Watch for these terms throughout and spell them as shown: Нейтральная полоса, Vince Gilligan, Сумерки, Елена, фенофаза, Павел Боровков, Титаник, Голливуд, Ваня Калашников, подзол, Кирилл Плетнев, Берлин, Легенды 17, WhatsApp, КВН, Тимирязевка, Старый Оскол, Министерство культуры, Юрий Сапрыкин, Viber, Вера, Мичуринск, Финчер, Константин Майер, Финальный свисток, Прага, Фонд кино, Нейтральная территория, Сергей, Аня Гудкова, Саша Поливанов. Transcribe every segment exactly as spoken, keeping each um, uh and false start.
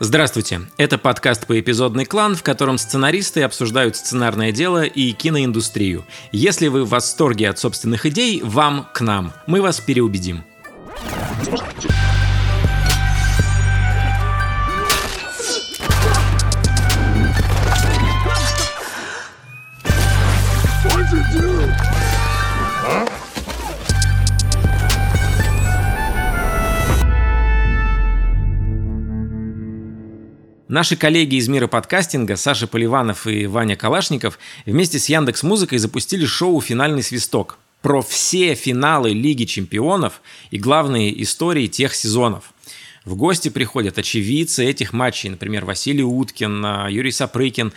Здравствуйте! Это подкаст «Поэпизодный клан», в котором сценаристы обсуждают сценарное дело и киноиндустрию. Если вы в восторге от собственных идей, вам к нам. Мы вас переубедим. Наши коллеги из мира подкастинга Саша Поливанов и Ваня Калашников вместе с Яндекс.Музыкой запустили шоу «Финальный свисток» про все финалы Лиги Чемпионов и главные истории тех сезонов. В гости приходят очевидцы этих матчей, например, Василий Уткин, Юрий Сапрыкин,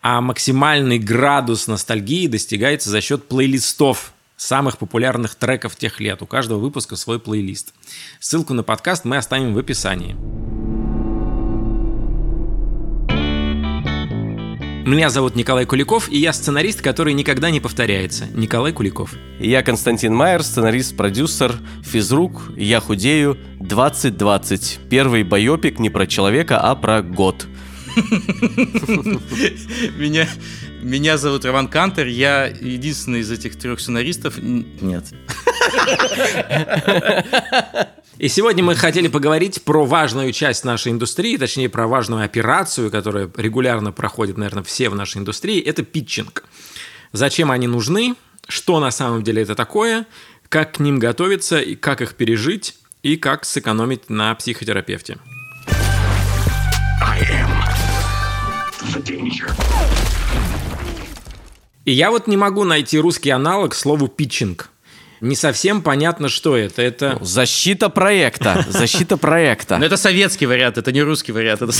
а максимальный градус ностальгии достигается за счет плейлистов самых популярных треков тех лет. У каждого выпуска свой плейлист. Ссылку на подкаст мы оставим в описании. Меня зовут Николай Куликов, и я сценарист, который никогда не повторяется. Николай Куликов. Я Константин Майер, сценарист-продюсер, «Физрук», «Я худею», двадцать двадцать. Первый байопик не про человека, а про год. Меня... Меня зовут Роман Кантор, я единственный из этих трех сценаристов... Нет. И сегодня мы хотели поговорить про важную часть нашей индустрии, точнее, про важную операцию, которая регулярно проходит, наверное, все в нашей индустрии. Это питчинг. Зачем они нужны, что на самом деле это такое, как к ним готовиться, и как их пережить, и как сэкономить на психотерапевте. И я вот не могу найти русский аналог слову «питчинг». Не совсем понятно, что это. Это защита проекта. Защита проекта. Но это советский вариант, это не русский вариант. Это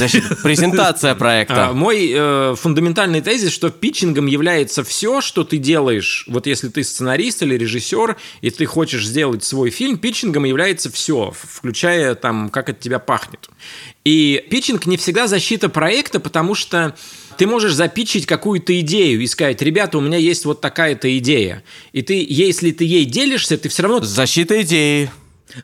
презентация проекта. Мой э, фундаментальный тезис, что питчингом является все, что ты делаешь. Вот если ты сценарист или режиссер, и ты хочешь сделать свой фильм, питчингом является все, включая там, как от тебя пахнет. И питчинг не всегда защита проекта, потому что ты можешь запитчить какую-то идею и сказать: ребята, у меня есть вот такая-то идея. И ты, если ты ей делишься, ты все равно... Защита идеи.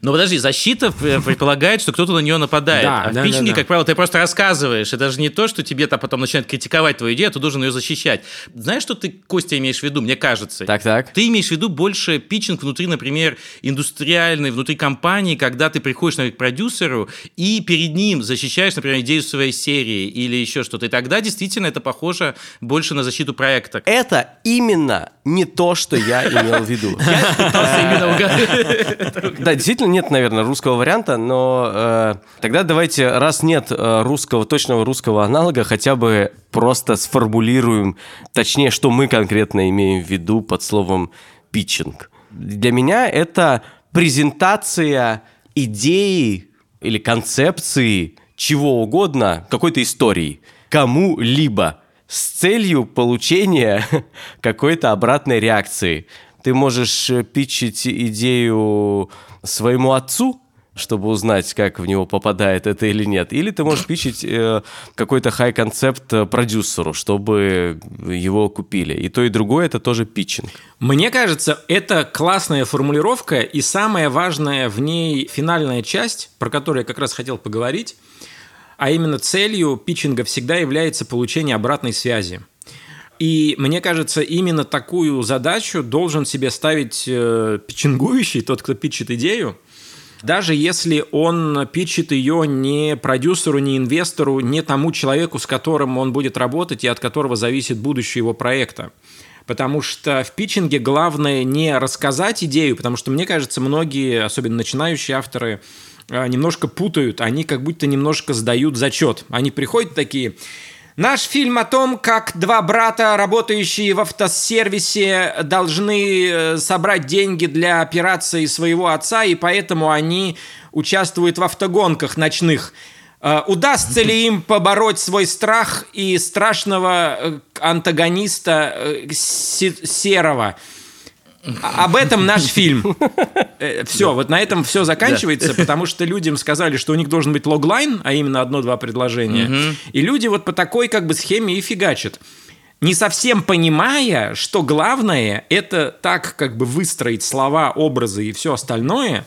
Но подожди, защита предполагает, что кто-то на нее нападает. Да, а в да, питчинге, да, да. как правило, ты просто рассказываешь. Это же не то, что тебе там потом начинают критиковать твою идею, а ты должен ее защищать. Знаешь, что ты, Костя, имеешь в виду, мне кажется? Так, так. Ты имеешь в виду больше питчинг внутри, например, индустриальной, внутри компании, когда ты приходишь, например, к продюсеру и перед ним защищаешь, например, идею своей серии или еще что-то. И тогда действительно это похоже больше на защиту проекта. Это именно не то, что я имел в виду. Я пытался именно угадать. Да, действительно. Действительно нет, наверное, русского варианта, но э, тогда давайте, раз нет э, русского, точного русского аналога, хотя бы просто сформулируем, точнее, что мы конкретно имеем в виду под словом «питчинг». Для меня это презентация идеи или концепции чего угодно, какой-то истории, кому-либо с целью получения какой-то обратной реакции. Ты можешь питчить идею своему отцу, чтобы узнать, как в него попадает это или нет. Или ты можешь пичить э, какой-то хай-концепт продюсеру, чтобы его купили. И то, и другое – это тоже питчинг. Мне кажется, это классная формулировка, и самая важная в ней финальная часть, про которую я как раз хотел поговорить, а именно целью питчинга всегда является получение обратной связи. И мне кажется, именно такую задачу должен себе ставить э, питчингующий, тот, кто питчит идею, даже если он питчит ее не продюсеру, не инвестору, не тому человеку, с которым он будет работать и от которого зависит будущее его проекта. Потому что в питчинге главное не рассказать идею, потому что, мне кажется, многие, особенно начинающие авторы, э, немножко путают, они как будто немножко сдают зачет. Они приходят такие... Наш фильм о том, как два брата, работающие в автосервисе, должны собрать деньги для операции своего отца, и поэтому они участвуют в автогонках ночных. Удастся ли им побороть свой страх и страшного антагониста серого? Об этом наш фильм. Все, да. Вот на этом все заканчивается, да. Потому что людям сказали, что у них должен быть логлайн, а именно одно-два предложения. Угу. И люди вот по такой как бы схеме и фигачат. Не совсем понимая, что главное – это так как бы выстроить слова, образы и все остальное,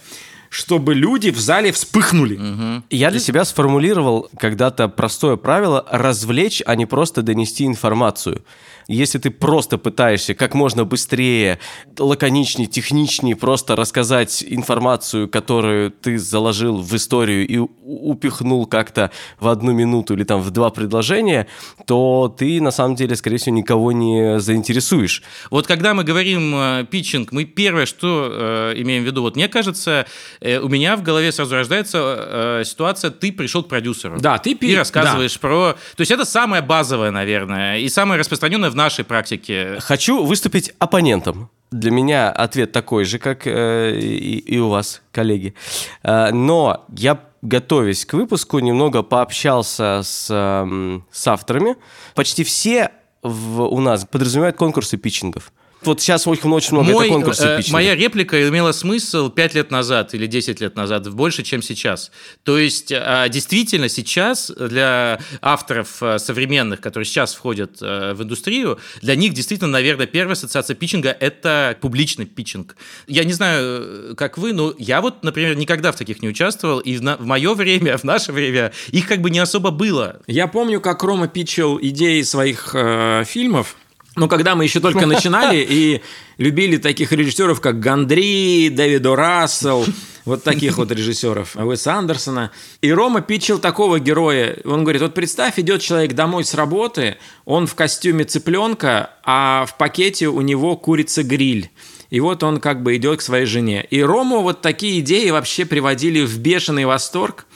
чтобы люди в зале вспыхнули. Угу. Я для себя сформулировал когда-то простое правило: развлечь, а не просто донести информацию. Если ты просто пытаешься как можно быстрее, лаконичнее, техничнее просто рассказать информацию, которую ты заложил в историю и упихнул как-то в одну минуту или там в два предложения, то ты на самом деле, скорее всего, никого не заинтересуешь. Вот когда мы говорим «питчинг», мы первое, что э, имеем в виду, вот мне кажется, э, у меня в голове сразу рождается э, ситуация: ты пришел к продюсеру. Да, ты пи... и рассказываешь да. про... То есть это самое базовое, наверное, и самое распространенное в нашей практике. Хочу выступить оппонентом. Для меня ответ такой же, как э, и, и у вас, коллеги. Э, но я, готовясь к выпуску, немного пообщался с, э, с авторами. Почти все в, у нас подразумевают конкурсы питчингов. Вот сейчас очень много Мой, это конкурсов э, моя реплика имела смысл пять лет назад или десять лет назад, больше, чем сейчас. То есть, действительно, сейчас для авторов современных, которые сейчас входят в индустрию, для них действительно, наверное, первая ассоциация питчинга – это публичный питчинг. Я не знаю, как вы, но я вот, например, никогда в таких не участвовал, и в мое время, в наше время их как бы не особо было. Я помню, как Рома питчил идеи своих э, фильмов. Ну, когда мы еще только начинали и любили таких режиссеров, как Гандри, Дэвид Рассел, вот таких вот режиссеров, Уэса Андерсона. И Рома питчил такого героя. Он говорит: вот представь, идет человек домой с работы, он в костюме цыпленка, а в пакете у него курица-гриль. И вот он как бы идет к своей жене. И Рому вот такие идеи вообще приводили в бешеный восторг.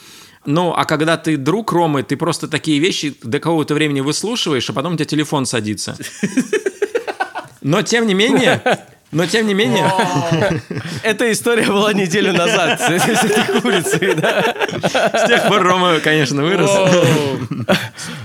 Ну, а когда ты друг Ромы, ты просто такие вещи до какого-то времени выслушиваешь, а потом у тебя телефон садится. Но, тем не менее... Но, тем не менее... Эта история была неделю назад, с этой курицей, да? С тех пор Рома, конечно, вырос.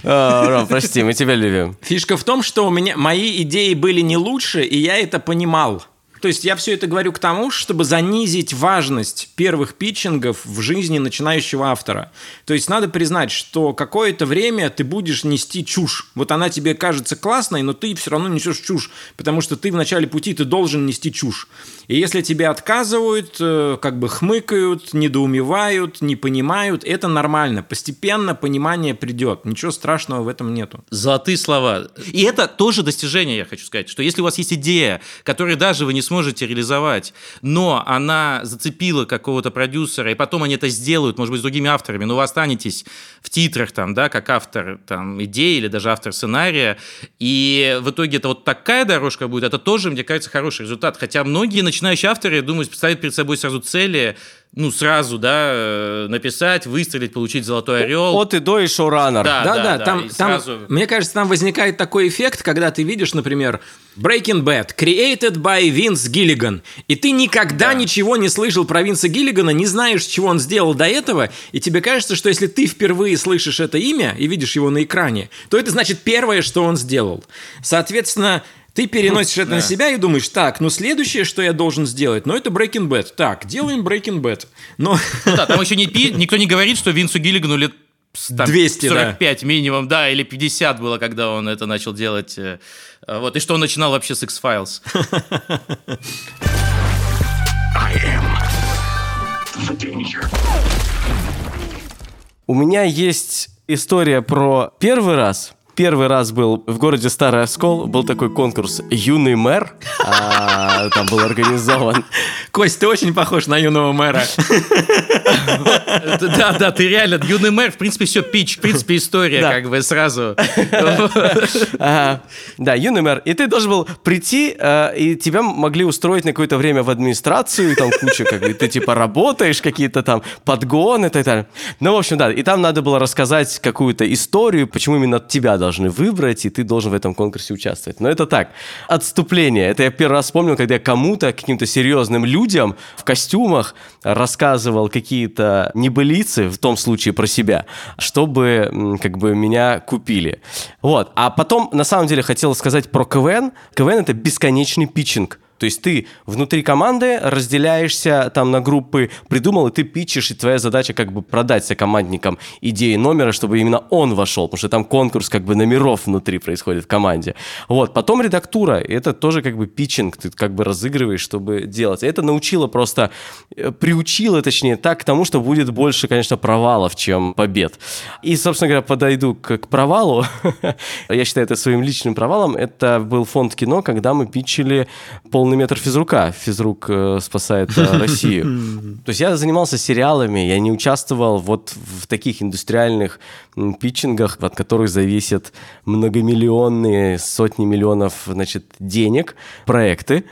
Ром, прости, мы тебя любим. Фишка в том, что у меня мои идеи были не лучше, и я это понимал. То есть я все это говорю к тому, чтобы занизить важность первых питчингов в жизни начинающего автора. То есть надо признать, что какое-то время ты будешь нести чушь. Вот она тебе кажется классной, но ты все равно несешь чушь, потому что ты в начале пути, ты должен нести чушь. И если тебе отказывают, как бы хмыкают, недоумевают, не понимают, это нормально. Постепенно понимание придет. Ничего страшного в этом нету. Золотые слова. И это тоже достижение, я хочу сказать, что если у вас есть идея, которую даже вы не сможете можете реализовать, но она зацепила какого-то продюсера, и потом они это сделают, может быть, с другими авторами, но вы останетесь в титрах, там, да, как автор там, идеи или даже автор сценария, и в итоге это вот такая дорожка будет, это тоже, мне кажется, хороший результат. Хотя многие начинающие авторы, я думаю, ставят перед собой сразу цели, ну, сразу, да, написать, выстрелить, получить «Золотой орел». От и до и шоураннер. Да, да, да. да, да. Там, сразу... там, мне кажется, там возникает такой эффект, когда ты видишь, например, Breaking Bad, created by Vince Gilligan, и ты никогда да. ничего не слышал про Винса Гиллигана, не знаешь, чего он сделал до этого, и тебе кажется, что если ты впервые слышишь это имя и видишь его на экране, то это значит первое, что он сделал. Соответственно, ты переносишь это да. на себя и думаешь: так, ну следующее, что я должен сделать, ну это Breaking Bad. Так, делаем Breaking Bad. Но... Ну да, там еще не пи... никто не говорит, что Винсу Гиллигану лет там, двести, сорок пять да. минимум, да, или пятьдесят было, когда он это начал делать. Вот, и что он начинал вообще с X-Files. У меня есть история про первый раз. Первый раз был в городе Старый Оскол, был такой конкурс «Юный мэр», а, там был организован. Кость, ты очень похож на юного мэра. Да, да, ты реально, юный мэр, в принципе, все пич, в принципе, история как бы сразу. Да, юный мэр, и ты должен был прийти, и тебя могли устроить на какое-то время в администрацию, там куча, как бы, ты типа работаешь, какие-то там подгоны и так далее. Ну, в общем, да, и там надо было рассказать какую-то историю, почему именно тебя должны выбрать, и ты должен в этом конкурсе участвовать. Но это так, отступление. Это я первый раз вспомнил, когда я кому-то, каким-то серьезным людям в костюмах рассказывал какие-то небылицы, в том случае про себя, чтобы как бы меня купили. Вот. А потом, на самом деле, хотел сказать про КВН. КВН — это бесконечный питчинг. То есть ты внутри команды разделяешься там на группы, придумал, и ты питчишь, и твоя задача как бы продать сокомандникам идеи номера, чтобы именно он вошел, потому что там конкурс как бы номеров внутри происходит в команде. Вот. Потом редактура, это тоже как бы питчинг, ты как бы разыгрываешь, чтобы делать. Это научило просто, приучило, точнее, так к тому, что будет больше, конечно, провалов, чем побед. И, собственно говоря, подойду к, к провалу, я считаю это своим личным провалом, это был фонд кино, когда мы питчили полный метр физрука. Физрук э, спасает э, Россию. То есть я занимался сериалами, я не участвовал вот в таких индустриальных м, питчингах, от которых зависят многомиллионные, сотни миллионов, значит, денег, проекты.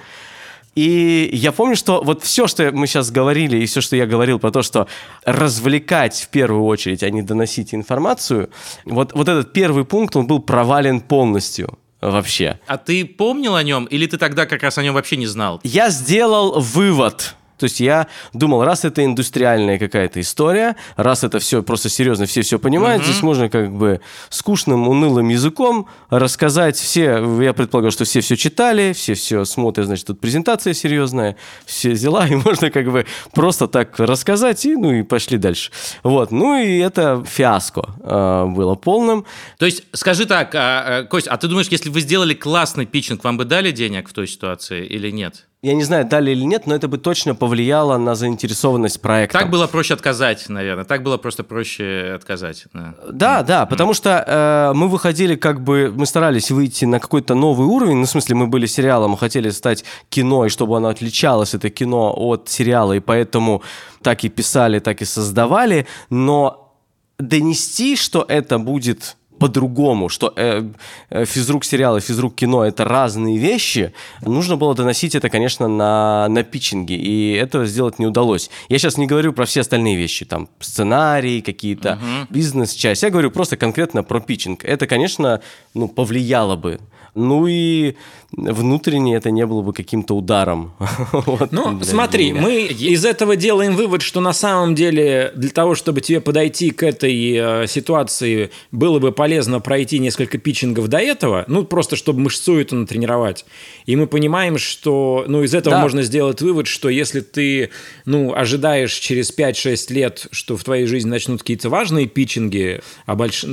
И я помню, что вот все, что мы сейчас говорили, и все, что я говорил про то, что развлекать в первую очередь, а не доносить информацию, вот, вот этот первый пункт, он был провален полностью. Вообще. А ты помнил о нем, или ты тогда как раз о нем вообще не знал? Я сделал вывод. То есть я думал, раз это индустриальная какая-то история, раз это все просто серьезно, все все понимают, mm-hmm. здесь можно как бы скучным, унылым языком рассказать все. Я предполагал, что все все читали, все все смотрят, значит, тут презентация серьезная, все дела, и можно как бы просто так рассказать, и ну и пошли дальше. Вот, ну и это фиаско э, было полным. То есть скажи так, а, Кость, а ты думаешь, если вы сделали классный питчинг, вам бы дали денег в той ситуации или нет? Я не знаю, дали или нет, но это бы точно повлияло на заинтересованность проекта. Так было проще отказать, наверное. Так было просто проще отказать. Да, да, mm-hmm. да, потому что э, мы выходили как бы... Мы старались выйти на какой-то новый уровень. Ну, в смысле, мы были сериалом, хотели стать кино, и чтобы оно отличалось, это кино, от сериала. И поэтому так и писали, так и создавали. Но донести, что это будет... по-другому, что э, э, физрук сериала, физрук кино — это разные вещи, нужно было доносить это, конечно, на, на питчинге, и этого сделать не удалось. Я сейчас не говорю про все остальные вещи, там, сценарии какие-то, uh-huh. бизнес-часть, я говорю просто конкретно про питчинг. Это, конечно, ну, повлияло бы. Ну и внутренне это не было бы каким-то ударом. вот, ну, смотри, меня. Мы из этого делаем вывод, что на самом деле для того, чтобы тебе подойти к этой э, ситуации, было бы полезно пройти несколько питчингов до этого, ну, просто чтобы мышцу эту натренировать. И мы понимаем, что ну, из этого да. можно сделать вывод, что если ты ну, ожидаешь через пять-шесть лет, что в твоей жизни начнут какие-то важные питчинги а больш...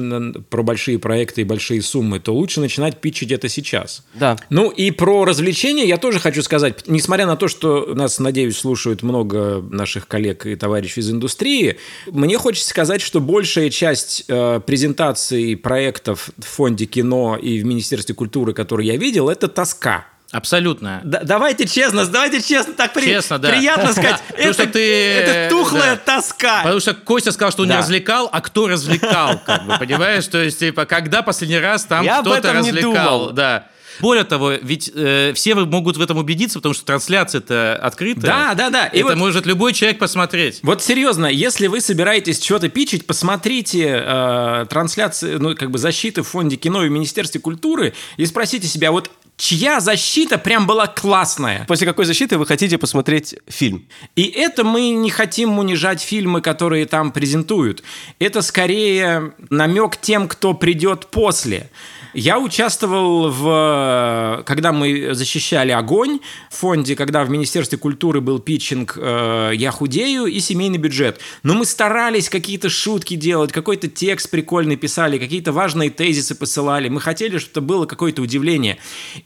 про большие проекты и большие суммы, то лучше начинать питчить это сейчас. Да. Ну и про развлечения я тоже хочу сказать. Несмотря на то, что нас, надеюсь, слушают много наших коллег и товарищей из индустрии, мне хочется сказать, что большая часть э, презентаций проектов в Фонде кино и в Министерстве культуры, которые я видел, это тоска. Абсолютно. Да, давайте честно, давайте честно, так при... честно, да. приятно сказать. Это, ты... это тухлая да. тоска. Потому что Костя сказал, что он да. не развлекал, а кто развлекал, как бы, понимаешь? То есть, типа, когда последний раз там я кто-то развлекал? Да. Более того, ведь э, все могут в этом убедиться, потому что трансляция-то открытая. Да, да, да. И это вот, может любой человек посмотреть. Вот серьезно, если вы собираетесь что-то питчить, посмотрите э, трансляции, ну, как бы защиты в Фонде кино и в Министерстве культуры и спросите себя, вот чья защита прям была классная. После какой защиты вы хотите посмотреть фильм? И это мы не хотим унижать фильмы, которые там презентуют. Это скорее намек тем, кто придет после. Я участвовал в... Когда мы защищали «Огонь» в фонде, когда в Министерстве культуры был питчинг «Я худею» и «Семейный бюджет». Но мы старались какие-то шутки делать, какой-то текст прикольный писали, какие-то важные тезисы посылали. Мы хотели, чтобы это было какое-то удивление.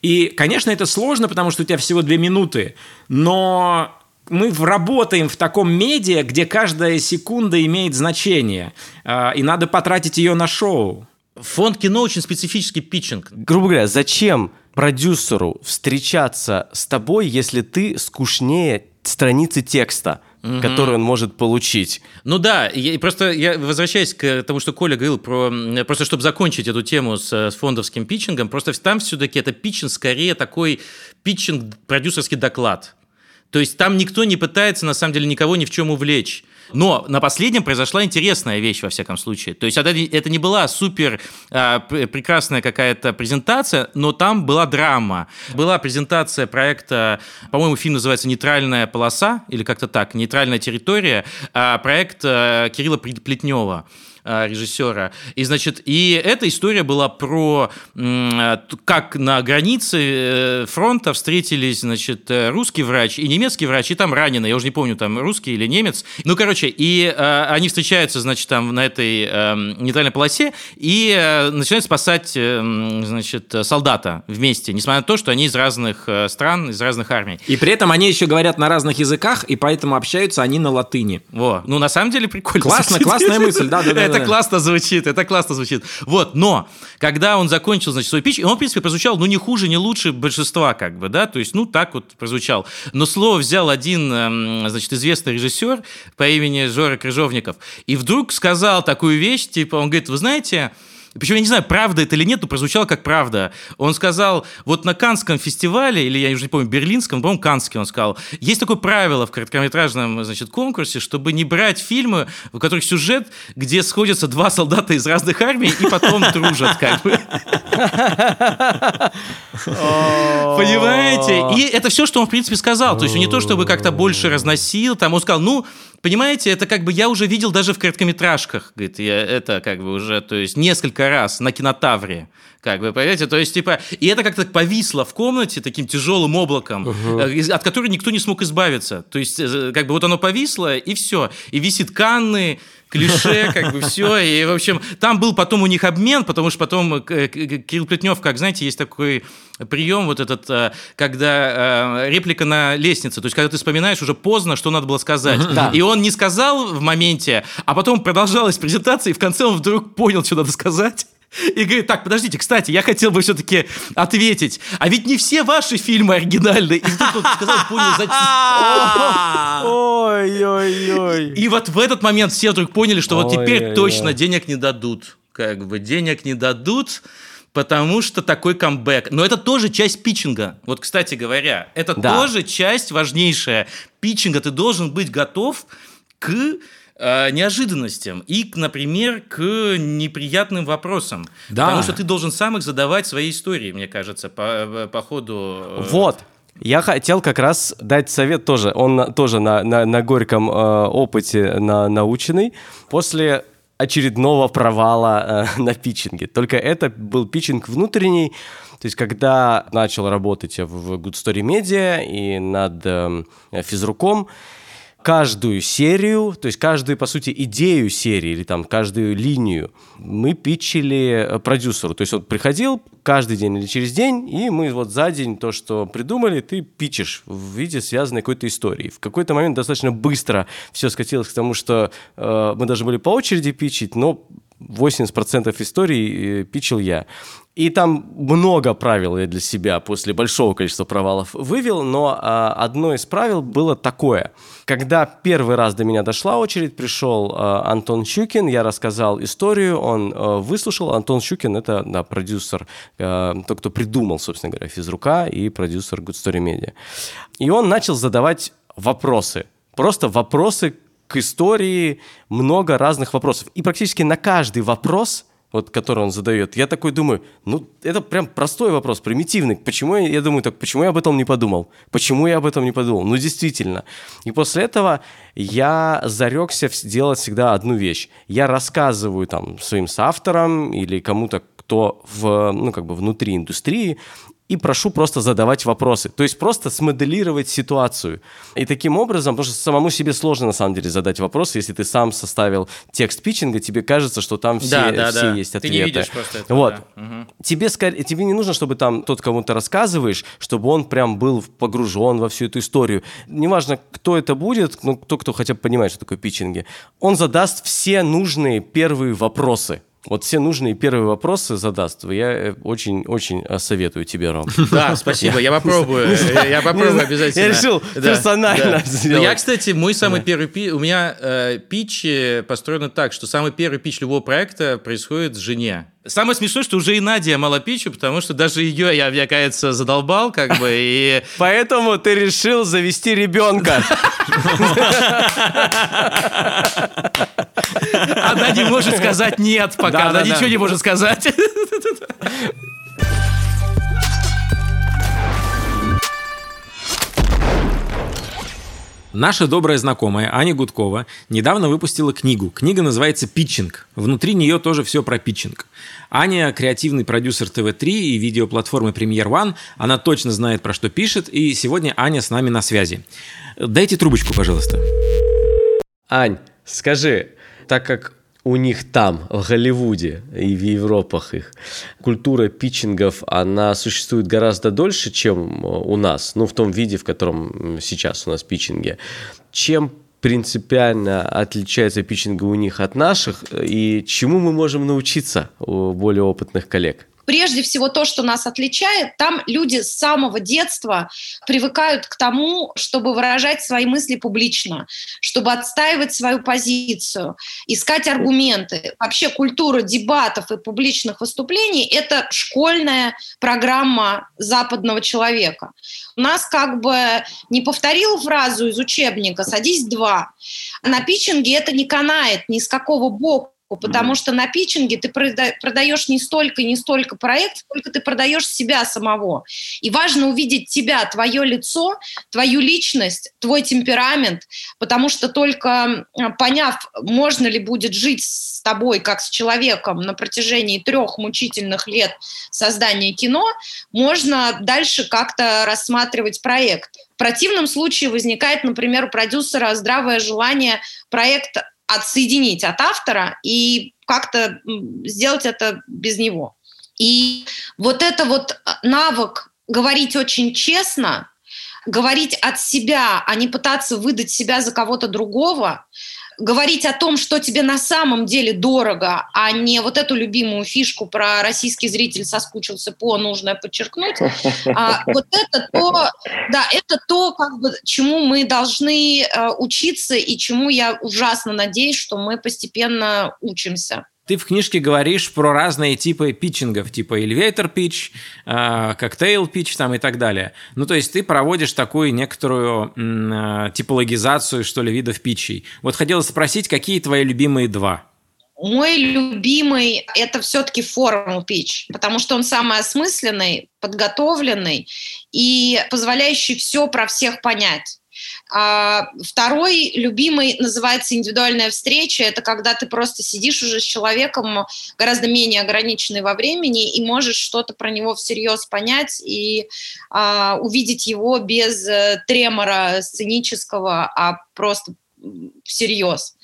И, конечно, это сложно, потому что у тебя всего две минуты. Но... мы работаем в таком медиа, где каждая секунда имеет значение. И надо потратить ее на шоу. Фонд кино очень специфический питчинг. Грубо говоря, зачем продюсеру встречаться с тобой, если ты скучнее страницы текста, mm-hmm. который он может получить. Ну да, я, просто я возвращаюсь к тому, что Коля говорил про... Просто чтобы закончить эту тему с, с фондовским питчингом, просто там все-таки это питчинг скорее такой питчинг, продюсерский доклад. То есть там никто не пытается, на самом деле, никого ни в чем увлечь. Но на последнем произошла интересная вещь, во всяком случае. То есть это не была супер а, прекрасная какая-то презентация, но там была драма. Была презентация проекта, по-моему, фильм называется «Нейтральная полоса», или как-то так, «Нейтральная территория», а проект а, Кирилла Плетнева. режиссера. И, значит, и эта история была про как на границе фронта встретились, значит, русский врач и немецкий врач, и там раненый, я уже не помню, там русский или немец. Ну, короче, и они встречаются, значит, там на этой нейтральной полосе и начинают спасать, значит, солдата вместе, несмотря на то, что они из разных стран, из разных армий. И при этом они еще говорят на разных языках, и поэтому общаются они на латыни. Во. Ну, на самом деле, прикольно. Классно, классная мысль, да, да, да. Это классно звучит, это классно звучит. Вот, но, когда он закончил, значит, свой пич, он, в принципе, прозвучал, ну, не хуже, не лучше большинства, как бы, да, то есть, ну, так вот прозвучал. Но слово взял один, значит, известный режиссер по имени Жора Крыжовников, и вдруг сказал такую вещь, типа, он говорит, вы знаете... Причем я не знаю, правда это или нет, но прозвучало как правда. Он сказал, вот на Каннском фестивале, или я уже не помню, берлинском, по-моему, Каннский он сказал, есть такое правило в короткометражном, значит, конкурсе, чтобы не брать фильмы, в которых сюжет, где сходятся два солдата из разных армий и потом дружат, как бы. Понимаете? И это все, что он, в принципе, сказал. То есть не то, чтобы как-то больше разносил, там он сказал, ну... Понимаете, это как бы я уже видел даже в короткометражках, говорит, я это как бы уже, то есть несколько раз на Кинотавре, как бы, понимаете, то есть типа, и это как-то повисло в комнате таким тяжелым облаком, uh-huh. от которого никто не смог избавиться, то есть как бы вот оно повисло и все, и висит Канны, клише, как бы все, и в общем, там был потом у них обмен, потому что потом Кирилл Плетнев, как знаете, есть такой прием вот этот, когда реплика на лестнице, то есть когда ты вспоминаешь уже поздно, что надо было сказать, да. И он не сказал в моменте, а потом продолжалась презентация, и в конце он вдруг понял, что надо сказать. И говорит, так, подождите, кстати, я хотел бы все-таки ответить, а ведь не все ваши фильмы оригинальные. И тут он сказал, понял, зачем. Ой-ой-ой. И вот в этот момент все вдруг поняли, что вот теперь точно денег не дадут. Как бы денег не дадут, потому что такой камбэк. Но это тоже часть питчинга. Вот, кстати говоря, это тоже часть важнейшая питчинга. Ты должен быть готов к... неожиданностям и, например, к неприятным вопросам. Да. Потому что ты должен сам их задавать своей истории, мне кажется, по, по ходу... Вот. Я хотел как раз дать совет тоже. Он тоже на, на, на горьком э, опыте на, наученный. После очередного провала э, на питчинге. Только это был питчинг внутренний. То есть, когда начал работать в Good Story Media и над э, физруком, каждую серию, то есть каждую, по сути, идею серии или там каждую линию мы питчили продюсеру. То есть он приходил каждый день или через день, и мы вот за день то, что придумали, ты питчишь в виде связанной какой-то истории. В какой-то момент достаточно быстро все скатилось к тому, что э, мы должны были по очереди питчить, но восемьдесят процентов истории питчил я. И там много правил я для себя после большого количества провалов вывел, но а, одно из правил было такое. Когда первый раз до меня дошла очередь, пришел а, Антон Щукин, я рассказал историю, он а, выслушал. Антон Щукин — это да, продюсер, а, тот, кто придумал, собственно говоря, физрука и продюсер Good Story Media. И он начал задавать вопросы, просто вопросы к истории, много разных вопросов. И практически на каждый вопрос... вот, который он задает, я такой думаю, ну, это прям простой вопрос, примитивный. Почему, я, я думаю, так, почему я об этом не подумал? Почему я об этом не подумал? Ну, действительно. И после этого я зарекся делать всегда одну вещь. Я рассказываю там своим соавторам или кому-то, кто в, ну, как бы внутри индустрии, и прошу просто задавать вопросы. То есть просто смоделировать ситуацию. И таким образом, потому что самому себе сложно на самом деле задать вопросы, если ты сам составил текст питчинга, тебе кажется, что там все, да, да, все да. есть ответы. Ты не видишь просто этого, вот. Да. Угу. Тебе, тебе не нужно, чтобы там тот, кому ты рассказываешь, чтобы он прям был погружен во всю эту историю. Неважно, кто это будет, ну, кто, кто хотя бы понимает, что такое питчинги, он задаст все нужные первые вопросы. Вот все нужные первые вопросы задаст. Я очень-очень советую тебе, Ром. Да, спасибо, я попробую. Я попробую обязательно. Я решил персонально сделать. Я, кстати, мой самый первый пич... У меня питчи построены так, что самый первый питч любого проекта происходит с жене. Самое смешное, что уже и Надя мало питчу, потому что даже ее я, мне кажется, задолбал, как бы, и... Поэтому ты решил завести ребенка. Она не может сказать «нет» пока, она ничего не может сказать. Наша добрая знакомая Аня Гудкова недавно выпустила книгу. Книга называется «Питчинг». Внутри нее тоже все про питчинг. Аня – креативный продюсер тэ вэ три и видеоплатформы Premiere One. Она точно знает, про что пишет, и сегодня Аня с нами на связи. Дайте трубочку, пожалуйста. Ань, скажи, так как у них там, в Голливуде и в Европах их, культура питчингов, она существует гораздо дольше, чем у нас, ну, в том виде, в котором сейчас у нас питчинги. Чем принципиально отличается питчинг у них от наших, и чему мы можем научиться у более опытных коллег? Прежде всего то, что нас отличает, там люди с самого детства привыкают к тому, чтобы выражать свои мысли публично, чтобы отстаивать свою позицию, искать аргументы. Вообще культура дебатов и публичных выступлений – это школьная программа западного человека. У нас как бы не повторил фразу из учебника «садись два». На питчинге это не канает ни с какого боку. Потому что на питчинге ты продаешь не столько и не столько проект, сколько ты продаешь себя самого. И важно увидеть тебя, твое лицо, твою личность, твой темперамент, потому что только поняв, можно ли будет жить с тобой, как с человеком, на протяжении трех мучительных лет создания кино, можно дальше как-то рассматривать проект. В противном случае возникает, например, у продюсера здравое желание проект отсоединить от автора и как-то сделать это без него. И вот это вот навык говорить очень честно, говорить от себя, а не пытаться выдать себя за кого-то другого, говорить о том, что тебе на самом деле дорого, а не вот эту любимую фишку про российский зритель соскучился по, нужно подчеркнуть. А, вот это то, да, это то, как бы, чему мы должны э, учиться и чему я ужасно надеюсь, что мы постепенно учимся. Ты в книжке говоришь про разные типы питчингов, типа elevator pitch, cocktail pitch там, и так далее. Ну, то есть ты проводишь такую некоторую м- типологизацию, что ли, видов питчей. Вот хотелось спросить, какие твои любимые два? Мой любимый – это все-таки formal pitch, потому что он самый осмысленный, подготовленный и позволяющий все про всех понять. А второй любимый называется индивидуальная встреча. Это когда ты просто сидишь уже с человеком, гораздо менее ограниченный во времени, и можешь что-то про него всерьез понять и а, увидеть его без тремора сценического, а просто всерьез.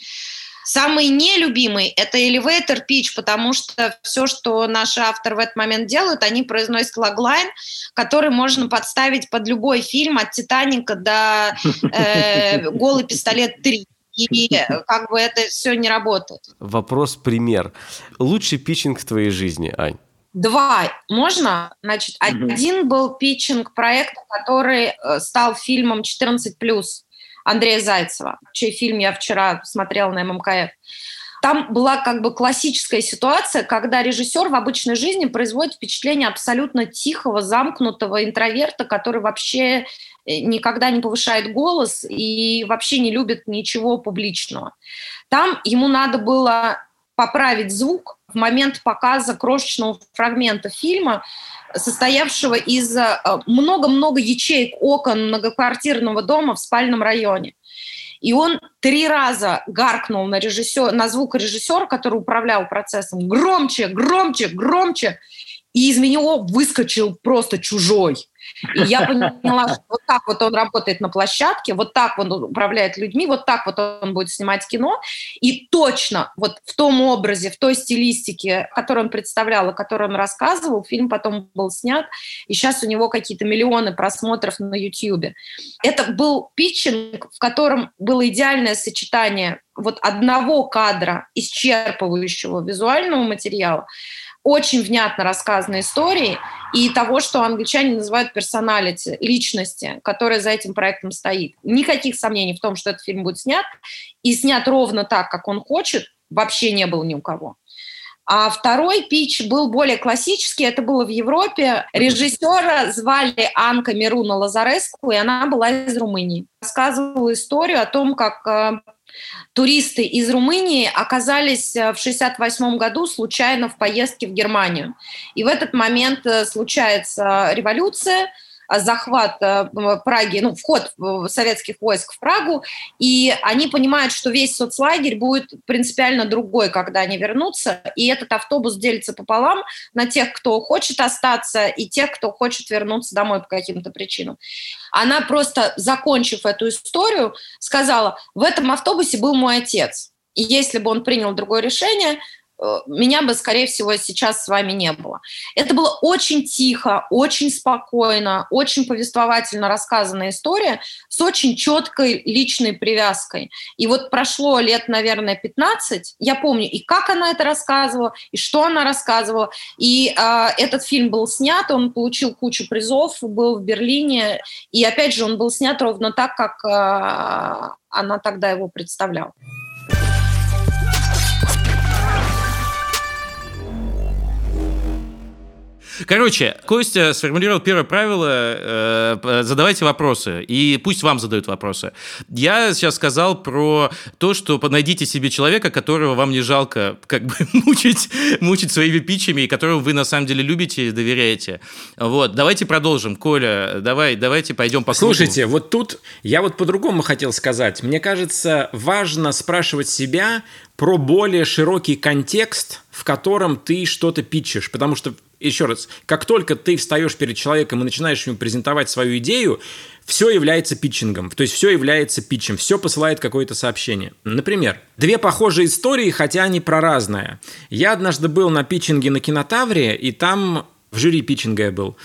Самый нелюбимый – это elevator pitch, потому что все, что наши авторы в этот момент делают, они произносят логлайн, который можно подставить под любой фильм от «Титаника» до э, «Голый пистолет три». И как бы это все не работает. Вопрос-пример. Лучший питчинг в твоей жизни, Ань? Два. Можно? Значит, один был питчинг проекта, который стал фильмом четырнадцать плюс. Андрея Зайцева, чей фильм я вчера смотрела на эм эм ка эф. Там была как бы классическая ситуация, когда режиссер в обычной жизни производит впечатление абсолютно тихого, замкнутого интроверта, который вообще никогда не повышает голос и вообще не любит ничего публичного. Там ему надо было поправить звук в момент показа крошечного фрагмента фильма, состоявшего из много-много ячеек окон многоквартирного дома в спальном районе. И он три раза гаркнул на, режиссер, на звукорежиссера, который управлял процессом, громче, громче, громче, и из меня выскочил просто чужой. И я поняла, что вот так вот он работает на площадке, вот так он управляет людьми, вот так вот он будет снимать кино. И точно вот в том образе, в той стилистике, которую он представлял и которую он рассказывал, фильм потом был снят, и сейчас у него какие-то миллионы просмотров на Ютьюбе. Это был питчинг, в котором было идеальное сочетание вот одного кадра, исчерпывающего визуального материала, очень внятно рассказанной истории и того, что англичане называют персоналити, личности, которая за этим проектом стоит. Никаких сомнений в том, что этот фильм будет снят, и снят ровно так, как он хочет, вообще не было ни у кого. А второй питч был более классический, это было в Европе. Режиссера звали Анка Мируна Лазареску, и она была из Румынии. Рассказывала историю о том, как туристы из Румынии оказались в шестьдесят восьмом году случайно в поездке в Германию. И в этот момент случается революция, захват Праги, ну, вход советских войск в Прагу, и они понимают, что весь соцлагерь будет принципиально другой, когда они вернутся, и этот автобус делится пополам на тех, кто хочет остаться, и тех, кто хочет вернуться домой по каким-то причинам. Она просто, закончив эту историю, сказала: в этом автобусе был мой отец, и если бы он принял другое решение, меня бы, скорее всего, сейчас с вами не было. Это было очень тихо, очень спокойно, очень повествовательно рассказанная история с очень четкой личной привязкой. И вот прошло лет, наверное, пятнадцать, я помню, и как она это рассказывала, и что она рассказывала. И э, этот фильм был снят, он получил кучу призов, был в Берлине. И опять же, он был снят ровно так, как э, она тогда его представляла. Короче, Костя сформулировал первое правило: э, задавайте вопросы, и пусть вам задают вопросы. Я сейчас сказал про то, что найдите себе человека, которого вам не жалко как бы мучить, мучить своими питчами, и которого вы на самом деле любите и доверяете. Вот, давайте продолжим. Коля, давай, давайте пойдем по кругу. Слушайте, вот тут я вот по-другому хотел сказать. Мне кажется, важно спрашивать себя про более широкий контекст, в котором ты что-то питчишь, потому что еще раз, как только ты встаешь перед человеком и начинаешь ему презентовать свою идею, все является питчингом, то есть все является питчем, все посылает какое-то сообщение. Например, две похожие истории, хотя они про разное. Я однажды был на питчинге на Кинотавре, и там в жюри питчинга я был.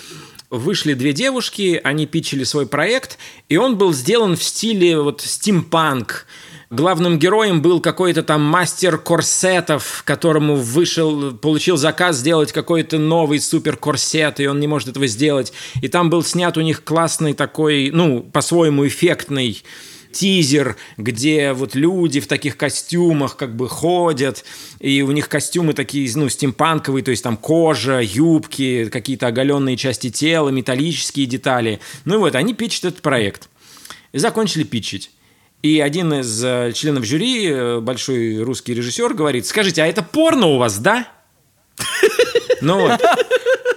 Вышли две девушки, они питчили свой проект, и он был сделан в стиле вот стимпанк. Главным героем был какой-то там мастер корсетов, которому вышел, получил заказ сделать какой-то новый супер корсет, и он не может этого сделать. И там был снят у них классный такой, ну, по-своему эффектный тизер, где вот люди в таких костюмах как бы ходят, и у них костюмы такие, ну, стимпанковые, то есть там кожа, юбки, какие-то оголенные части тела, металлические детали. Ну и вот, они питчат этот проект. И закончили питчить. И один из членов жюри, большой русский режиссер, говорит: скажите, а это порно у вас, да? Ну вот.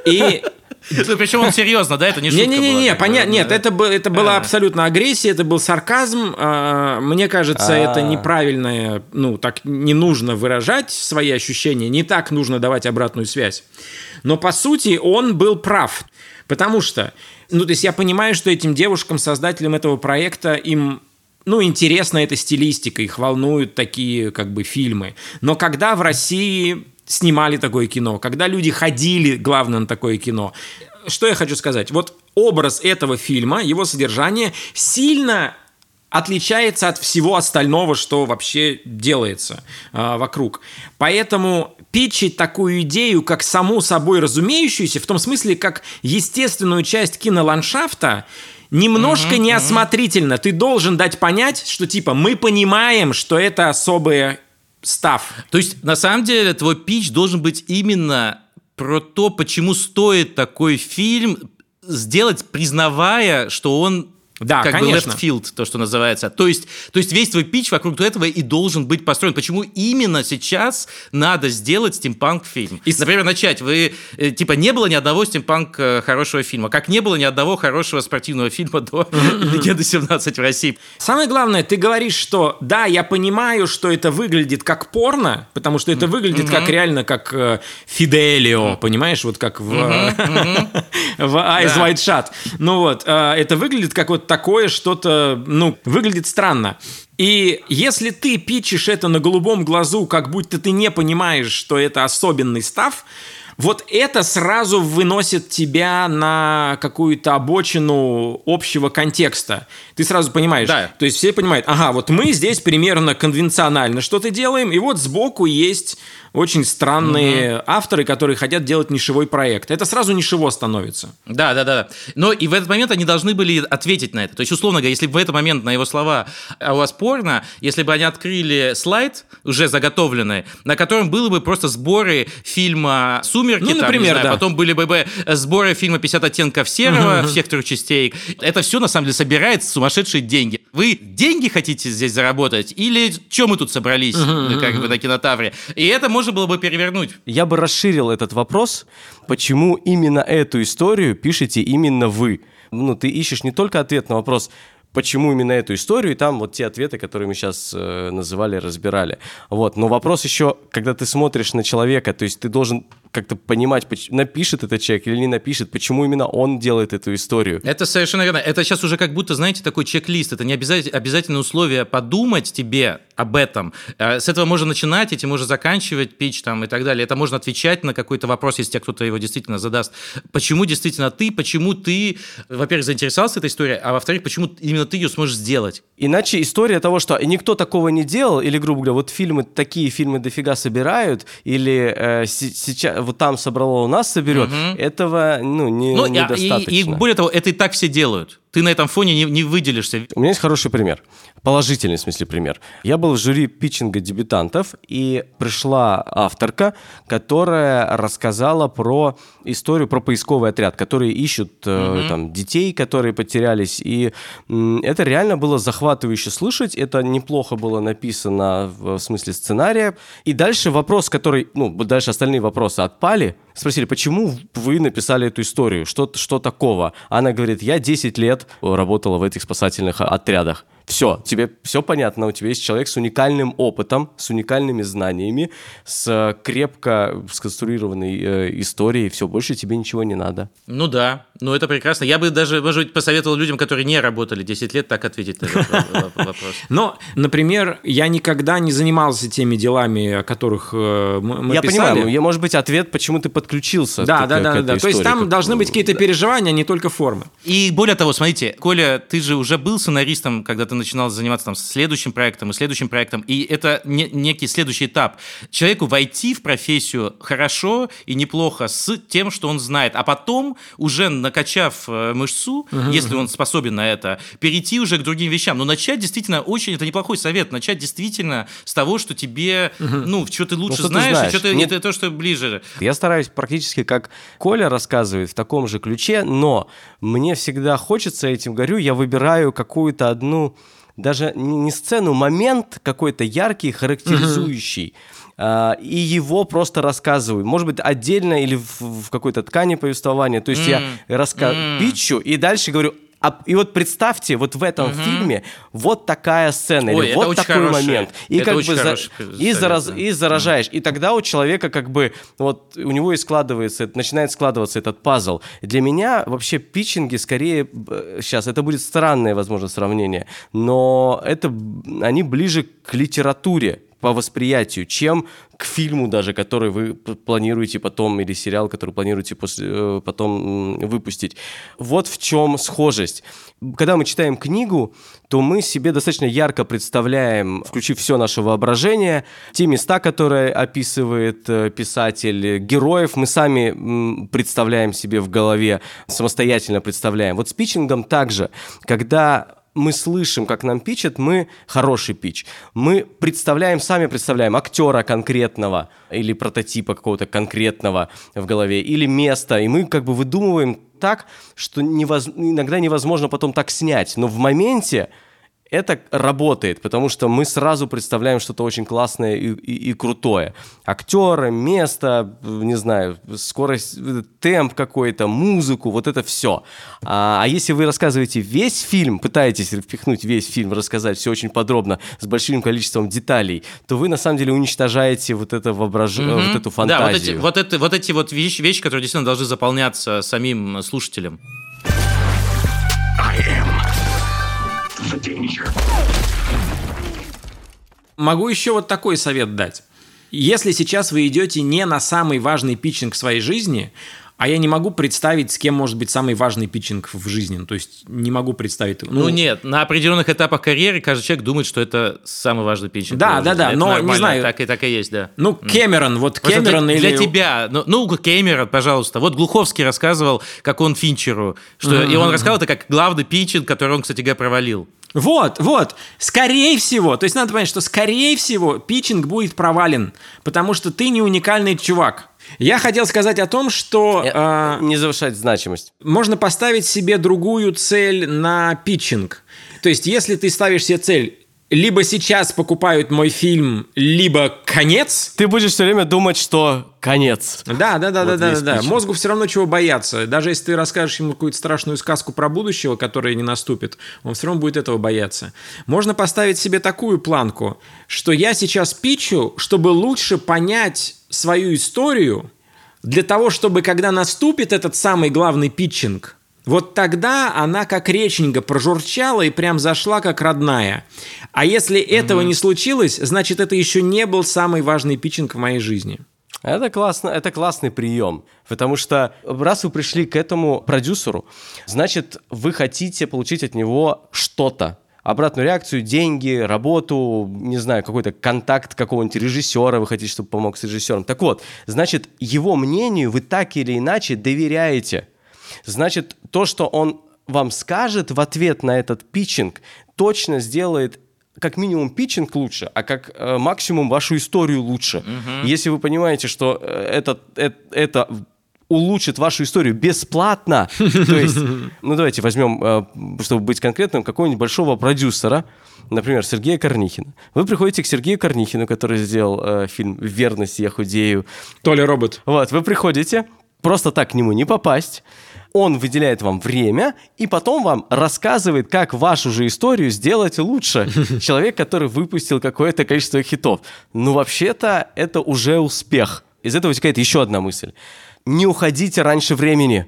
И... Причем он серьезно, да? Это не шутка была. Не-не-не, понятно. Нет, это была абсолютно агрессия, это был сарказм. Мне кажется, это неправильное... Ну, так не нужно выражать свои ощущения, не так нужно давать обратную связь. Но, по сути, он был прав. Потому что... Ну, то есть я понимаю, что этим девушкам, создателям этого проекта, им... Ну, интересна эта стилистика, их волнуют такие, как бы, фильмы. Но когда в России снимали такое кино, когда люди ходили, главное, на такое кино... Что я хочу сказать? Вот образ этого фильма, его содержание сильно отличается от всего остального, что вообще делается э, вокруг. Поэтому питчить такую идею, как саму собой разумеющуюся, в том смысле, как естественную часть киноландшафта, немножко mm-hmm. неосмотрительно. Ты должен дать понять, что типа мы понимаем, что это особый став. То есть на самом деле твой питч должен быть именно про то, почему стоит такой фильм сделать, признавая, что он... Да, как конечно. Как бы left field, то, что называется. То есть, то есть весь твой питч вокруг этого и должен быть построен. Почему именно сейчас надо сделать стимпанк-фильм? И, например, начать. Вы, типа, не было ни одного стимпанк-хорошего фильма. Как не было ни одного хорошего спортивного фильма до «Легенды семнадцать» в России. Самое главное, ты говоришь, что да, я понимаю, что это выглядит как порно, потому что это выглядит как реально как Фиделио, понимаешь? Вот как в Eyes Wide Shut. Ну вот, это выглядит как вот такое что-то, ну, выглядит странно. И если ты питчишь это на голубом глазу, как будто ты не понимаешь, что это особенный став, вот это сразу выносит тебя на какую-то обочину общего контекста. Ты сразу понимаешь. Да. То есть все понимают, ага, вот мы здесь примерно конвенционально что-то делаем, и вот сбоку есть очень странные mm-hmm. авторы, которые хотят делать нишевой проект. Это сразу нишево становится. Да, да, да. Но и в этот момент они должны были ответить на это. То есть, условно говоря, если бы в этот момент на его слова «а у вас порно», если бы они открыли слайд, уже заготовленный, на котором было бы просто сборы фильма «Сумерки», Ну, там, например, знаю, да. Потом были бы сборы фильма «пятьдесят оттенков серого», uh-huh. всех трех частей. Это все, на самом деле, собирает сумасшедшие деньги. Вы деньги хотите здесь заработать? Или что мы тут собрались, uh-huh. как бы, на Кинотавре? И это можно было бы перевернуть. Я бы расширил этот вопрос. Почему именно эту историю пишете именно вы? ну, ты ищешь не только ответ на вопрос, почему именно эту историю, и там вот те ответы, которые мы сейчас э, называли, разбирали. Вот. Но вопрос еще, когда ты смотришь на человека, то есть ты должен как-то понимать, напишет этот человек или не напишет, почему именно он делает эту историю. Это совершенно верно. Это сейчас уже как будто, знаете, такой чек-лист. Это не обязатель, обязательное условие подумать тебе об этом. С этого можно начинать, этим можно заканчивать питч там, и так далее. Это можно отвечать на какой-то вопрос, если кто-то его действительно задаст. Почему действительно ты? Почему ты, во-первых, заинтересовался этой историей, а во-вторых, почему именно ты ее сможешь сделать? Иначе история того, что никто такого не делал, или, грубо говоря, вот фильмы, такие фильмы дофига собирают, или э, сейчас вот там собрало, у нас соберет, угу. этого ну, не, ну, недостаточно. И, и более того, это и так все делают. Ты на этом фоне не, не выделишься. У меня есть хороший пример. Положительный, в смысле, пример. Я был в жюри питчинга дебютантов, и пришла авторка, которая рассказала про историю, про поисковый отряд, которые ищут mm-hmm. э, там, детей, которые потерялись. И м, это реально было захватывающе слышать. Это неплохо было написано в, в смысле сценария. И дальше вопрос, который... Ну, дальше остальные вопросы отпали. Спросили, почему вы написали эту историю? Что, что такого? Она говорит, я десять лет работала в этих спасательных отрядах. Все, тебе все понятно, у тебя есть человек с уникальным опытом, с уникальными знаниями, с крепко сконструированной э, историей, все, больше тебе ничего не надо. Ну да, ну это прекрасно. Я бы даже, может быть, посоветовал людям, которые не работали десять лет, так ответить на этот вопрос. Но, например, я никогда не занимался теми делами, о которых мы писали. Я понимаю, может быть, ответ, почему ты подключился к этой истории. Да, да, да, то есть там должны быть какие-то переживания, а не только формы. И более того, смотрите, Коля, ты же уже был сценаристом, когда ты начинал заниматься там следующим проектом и следующим проектом, и это не, некий следующий этап. Человеку войти в профессию хорошо и неплохо с тем, что он знает, а потом, уже накачав мышцу, uh-huh. если он способен на это, перейти уже к другим вещам. Но начать действительно очень, это неплохой совет, начать действительно с того, что тебе, uh-huh. ну, что ты лучше ну, знаешь, знаешь, и что ты, ну, это то, что ближе. Я стараюсь практически, как Коля рассказывает, в таком же ключе, но мне всегда хочется, этим горю, я выбираю какую-то одну... Даже не сцену, момент какой-то яркий, характеризующий. Uh-huh. И его просто рассказываю. Может быть, отдельно или в, в какой-то ткани повествования. То есть mm. я раска... mm. питчу и дальше говорю... А, и вот представьте, вот в этом угу. фильме вот такая сцена, Ой, или вот такой хороший. момент. И, как бы за... и, зараз... и заражаешь. И тогда у человека как бы, вот у него и складывается, начинает складываться этот пазл. Для меня вообще питчинги скорее, сейчас это будет странное, возможно, сравнение, но это, они ближе к литературе по восприятию, чем к фильму даже, который вы планируете потом, или сериал, который планируете после, потом выпустить. Вот в чем схожесть. Когда мы читаем книгу, то мы себе достаточно ярко представляем, включив все наше воображение, те места, которые описывает писатель, героев мы сами представляем себе в голове, самостоятельно представляем. Вот с питчингом также, когда... мы слышим, как нам питчат, мы хороший питч. Мы представляем, сами представляем актера конкретного или прототипа какого-то конкретного в голове, или место, и мы как бы выдумываем так, что невоз... иногда невозможно потом так снять, но в моменте это работает, потому что мы сразу представляем что-то очень классное и, и, и крутое. Актеры, место, не знаю, скорость, темп какой-то, музыку, вот это все. А, а если вы рассказываете весь фильм, пытаетесь впихнуть весь фильм, рассказать все очень подробно, с большим количеством деталей, то вы на самом деле уничтожаете вот, это воображ... mm-hmm. вот эту фантазию. Да, вот эти вот, это, вот, эти вот вещи, вещи, которые действительно должны заполняться самим слушателем. Могу еще вот такой совет дать. Если сейчас вы идете не на самый важный питчинг в своей жизни, а я не могу представить, с кем может быть самый важный питчинг в жизни, то есть не могу представить... Ну, ну нет, на определенных этапах карьеры каждый человек думает, что это самый важный питчинг. Да, да, да, это но нормально. Не знаю... Так и, так и есть, да. Ну, Кэмерон, вот Кэмерон вот или... Для тебя, ну, ну, Кэмерон, пожалуйста. Вот Глуховский рассказывал, как он Финчеру, что... Mm-hmm. и он рассказал это как главный питчинг, который он, кстати, провалил. Вот, вот, скорее всего, то есть надо понять, что скорее всего питчинг будет провален, потому что ты не уникальный чувак. Я хотел сказать о том, что... Э, не завышать значимость. Можно поставить себе другую цель на питчинг. То есть если ты ставишь себе цель либо сейчас покупают мой фильм, либо конец. Ты будешь все время думать, что конец. Да, да, да, вот да, да, да. Мозгу все равно чего бояться. Даже если ты расскажешь ему какую-то страшную сказку про будущего, которая не наступит, он все равно будет этого бояться. Можно поставить себе такую планку, что я сейчас питчу, чтобы лучше понять свою историю, для того, чтобы когда наступит этот самый главный питчинг, вот тогда она как реченька прожурчала и прям зашла как родная. А если mm-hmm. этого не случилось, значит, это еще не был самый важный питчинг в моей жизни. Это классно, это классный прием, потому что раз вы пришли к этому продюсеру, значит, вы хотите получить от него что-то. Обратную реакцию, деньги, работу, не знаю, какой-то контакт какого-нибудь режиссера, вы хотите, чтобы помог с режиссером. Так вот, значит, его мнению вы так или иначе доверяете. Значит, то, что он вам скажет в ответ на этот питчинг, точно сделает как минимум питчинг лучше, а как э, максимум вашу историю лучше. Mm-hmm. Если вы понимаете, что это... это, это улучшит вашу историю бесплатно. То есть, ну давайте возьмем, чтобы быть конкретным, какого-нибудь большого продюсера, например, Сергея Корнихина. Вы приходите к Сергею Корнихину, который сделал э, фильм «Верность, я худею». Толя Робот. Вот, вы приходите, просто так к нему не попасть. Он выделяет вам время и потом вам рассказывает, как вашу же историю сделать лучше. Человек, который выпустил какое-то количество хитов. Ну, вообще-то, это уже успех. Из этого вытекает еще одна мысль. Не уходите раньше времени.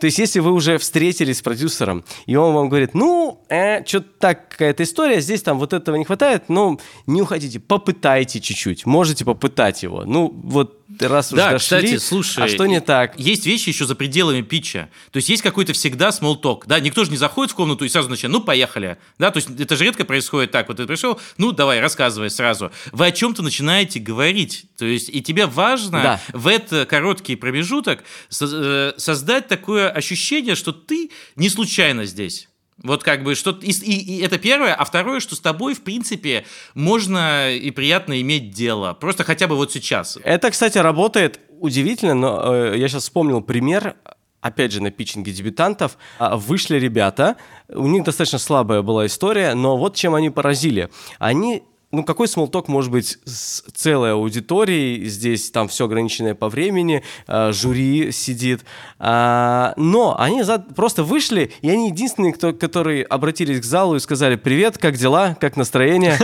То есть, если вы уже встретились с продюсером, и он вам говорит, ну, э, что-то так, какая-то история, здесь там вот этого не хватает, ну, не уходите, попытайте чуть-чуть, можете попытать его. Ну, вот раз да, уж дошли, кстати, слушай, а что не так? Есть вещи еще за пределами питча. То есть, есть какой-то всегда small talk, да, никто же не заходит в комнату и сразу начинает, ну, поехали. Да, то есть, это же редко происходит так, вот ты пришел, ну, давай, рассказывай сразу. Вы о чем-то начинаете говорить, то есть, и тебе важно да. в этот короткий промежуток создать такое ощущение, что ты не случайно здесь. Вот как бы, что и, и это первое, а второе, что с тобой, в принципе, можно и приятно иметь дело. Просто хотя бы вот сейчас. Это, кстати, работает удивительно, но э, я сейчас вспомнил пример, опять же, на питчинге дебютантов. Вышли ребята, у них достаточно слабая была история, но вот чем они поразили. Они... Ну, какой смолток может быть с целой аудиторией? Здесь там все ограниченное по времени, жюри сидит. Но они просто вышли, и они единственные, кто, которые обратились к залу и сказали: «Привет, как дела? Как настроение?»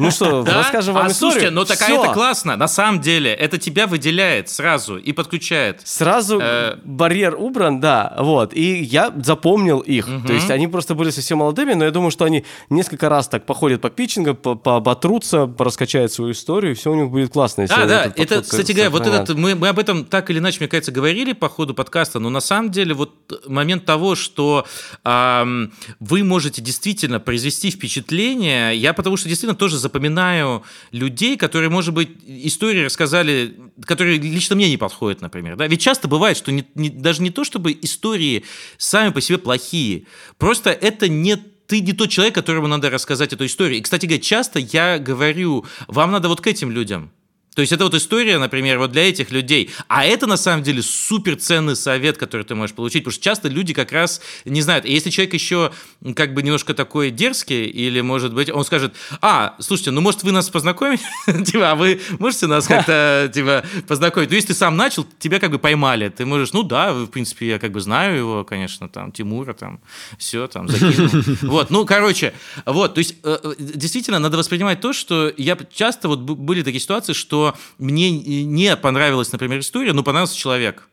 Ну что, расскажем вам историю. Слушайте, ну так это классно. На самом деле, это тебя выделяет сразу и подключает. Сразу барьер убран, да. Вот. И я запомнил их. То есть они просто были совсем молодыми, но я думаю, что они несколько раз так походят по питчингу, по баталам, трутся, раскачают свою историю, и все у них будет классно. А, да, это, кстати говоря, вот этот, мы, мы об этом так или иначе, мне кажется, говорили по ходу подкаста, но на самом деле вот момент того, что э, вы можете действительно произвести впечатление, я потому что действительно тоже запоминаю людей, которые, может быть, истории рассказали, которые лично мне не подходят, например. Да? Ведь часто бывает, что не, не, даже не то, чтобы истории сами по себе плохие, просто это не ты не тот человек, которому надо рассказать эту историю. И, кстати говоря, часто я говорю, вам надо вот к этим людям. То есть это вот история, например, вот для этих людей. А это, на самом деле, суперценный совет, который ты можешь получить. Потому что часто люди как раз не знают. И если человек еще как бы немножко такой дерзкий, или, может быть, он скажет, а, слушайте, ну, может, вы нас познакомите? Типа, а вы можете нас как-то, типа, познакомить? Ну, если ты сам начал, тебя как бы поймали. Ты можешь, ну, да, в принципе, я как бы знаю его, конечно, там, Тимура, там, все, там, закинул. Вот, ну, короче, вот. То есть действительно надо воспринимать то, что я часто, вот, были такие ситуации, что мне не понравилась, например, история, но понравился человек.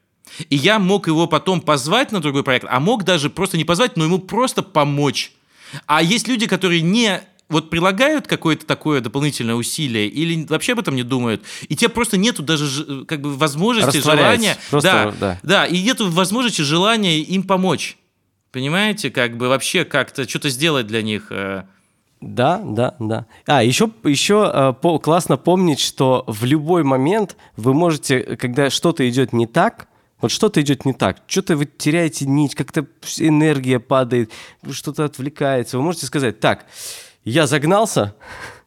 И я мог его потом позвать на другой проект, а мог даже просто не позвать, но ему просто помочь. А есть люди, которые не вот прилагают какое-то такое дополнительное усилие или вообще об этом не думают, и тебе просто нету даже как бы возможности, желания. Просто, да, да. да, и нету возможности, желания им помочь. Понимаете, как бы вообще как-то что-то сделать для них. Да, да, да. А, еще, еще э, по, классно помнить, что в любой момент вы можете, когда что-то идет не так, вот что-то идет не так, что-то вы теряете нить, как-то энергия падает, что-то отвлекается, вы можете сказать, так, я загнался,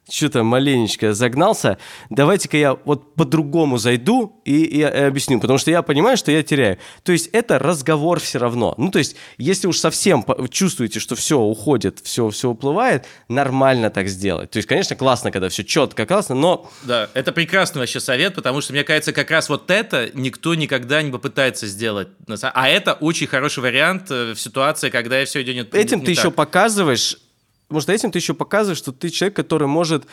Что-то маленечко загнался. Давайте-ка я вот по-другому зайду и, и, и объясню, потому что я понимаю, что я теряю. То есть это разговор все равно. Ну, то есть если уж совсем чувствуете, что все уходит, все, все уплывает, нормально так сделать. То есть, конечно, классно, когда все четко, классно, но... Да, это прекрасный вообще совет, потому что, мне кажется, как раз вот это никто никогда не попытается сделать. А это очень хороший вариант в ситуации, когда все идет не Этим не ты так. еще показываешь... Потому что этим ты еще показываешь, что ты человек, который может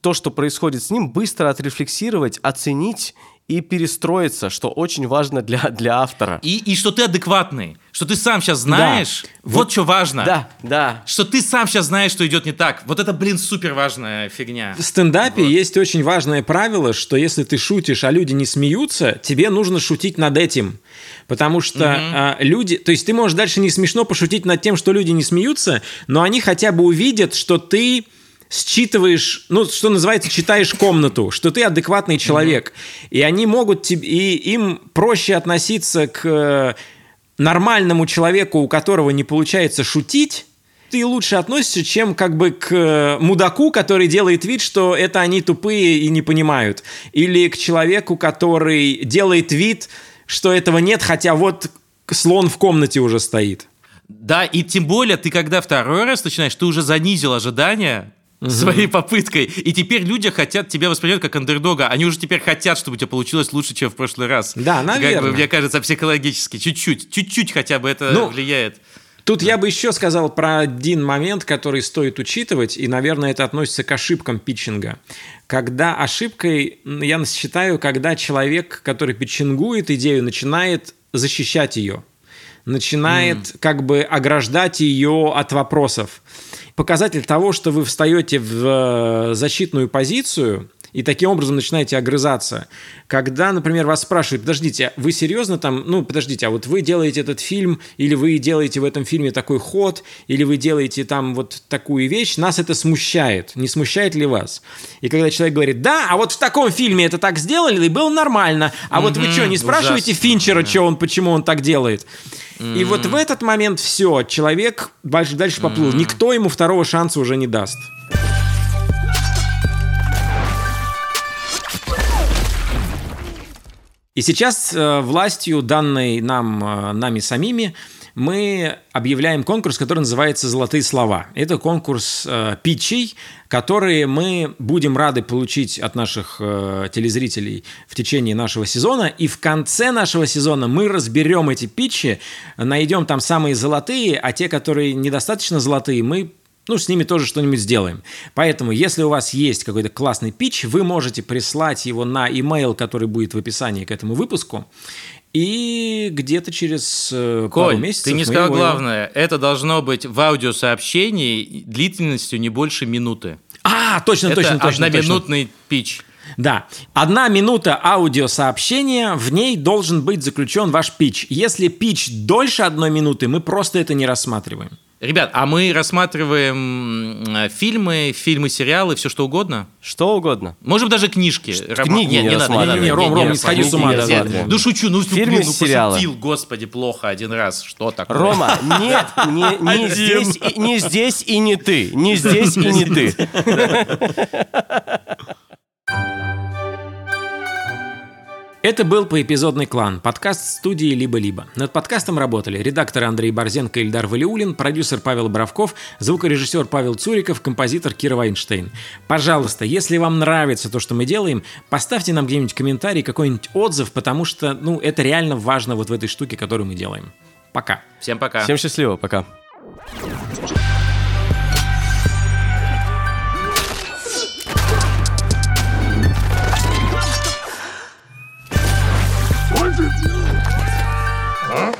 то, что происходит с ним, быстро отрефлексировать, оценить и перестроиться, что очень важно для, для автора. И, и что ты адекватный, что ты сам сейчас знаешь, да. вот, вот что важно. Да, да. Что ты сам сейчас знаешь, что идет не так. Вот это, блин, супер важная фигня. В стендапе вот. Есть очень важное правило, что если ты шутишь, а люди не смеются, тебе нужно шутить над этим. Потому что mm-hmm. а, люди... То есть ты можешь дальше не смешно пошутить над тем, что люди не смеются, но они хотя бы увидят, что ты считываешь... Ну, что называется, читаешь комнату, что ты адекватный человек. Mm-hmm. И они могут... И им проще относиться к нормальному человеку, у которого не получается шутить, ты лучше относишься, чем как бы к мудаку, который делает вид, что это они тупые и не понимают. Или к человеку, который делает вид... что этого нет, хотя вот слон в комнате уже стоит. Да, и тем более ты, когда второй раз начинаешь, ты уже занизил ожидания mm-hmm. своей попыткой, и теперь люди хотят тебя воспринимать как андердога, они уже теперь хотят, чтобы у тебя получилось лучше, чем в прошлый раз. Да, наверное. Как бы, мне кажется, психологически, чуть-чуть, чуть-чуть хотя бы это ну, влияет. Тут да. я бы еще сказал про один момент, который стоит учитывать, и, наверное, это относится к ошибкам питчинга. Когда ошибкой, я считаю, когда человек, который питчингует идею, начинает защищать ее, начинает mm. как бы ограждать ее от вопросов. Показатель того, что вы встаете в защитную позицию и таким образом начинаете огрызаться. Когда, например, вас спрашивают, подождите, вы серьезно там, ну, подождите, а вот вы делаете этот фильм, или вы делаете в этом фильме такой ход, или вы делаете там вот такую вещь, нас это смущает. Не смущает ли вас? И когда человек говорит, да, а вот в таком фильме это так сделали, и было нормально, а mm-hmm, вот вы что, не спрашиваете ужасно. Финчера, yeah. что он, почему он так делает? Mm-hmm. И вот в этот момент все, человек дальше, дальше поплыл. Mm-hmm. Никто ему второго шанса уже не даст. И сейчас э, властью, данной нам, э, нами самими, мы объявляем конкурс, который называется «Золотые слова». Это конкурс э, питчей, которые мы будем рады получить от наших э, телезрителей в течение нашего сезона. И в конце нашего сезона мы разберем эти питчи, найдем там самые золотые, а те, которые недостаточно золотые, мы... Ну, с ними тоже что-нибудь сделаем. Поэтому, если у вас есть какой-то классный питч, вы можете прислать его на имейл, который будет в описании к этому выпуску. И где-то через Коль, пару месяцев... ты не сказал его... главное. Это должно быть в аудиосообщении длительностью не больше минуты. А, точно, это точно, точно. Это одноминутный питч. Да. Одна минута аудиосообщения, в ней должен быть заключен ваш питч. Если питч дольше одной минуты, мы просто это не рассматриваем. Ребят, а мы рассматриваем фильмы, фильмы, сериалы, все что угодно? Что угодно. Можем даже книжки. Ш- Ром... Книги не, не, не надо. Не, не, не, Ром, не, Ром, не сходи с ума. Ну шучу, ну фильмы, ну, посетил, господи, плохо один раз. Что такое? Рома, нет, не, не, здесь, и, не здесь и не ты. Не здесь и не ты. Это был «Поэпизодный клан», подкаст студии «Либо-либо». Над подкастом работали редакторы Андрей Борзенко и Ильдар Валиуллин, продюсер Павел Боровков, звукорежиссер Павел Цуриков, композитор Кира Вайнштейн. Пожалуйста, если вам нравится то, что мы делаем, поставьте нам где-нибудь комментарий, какой-нибудь отзыв, потому что, ну, это реально важно вот в этой штуке, которую мы делаем. Пока. Всем пока. Всем счастливо, пока. Huh?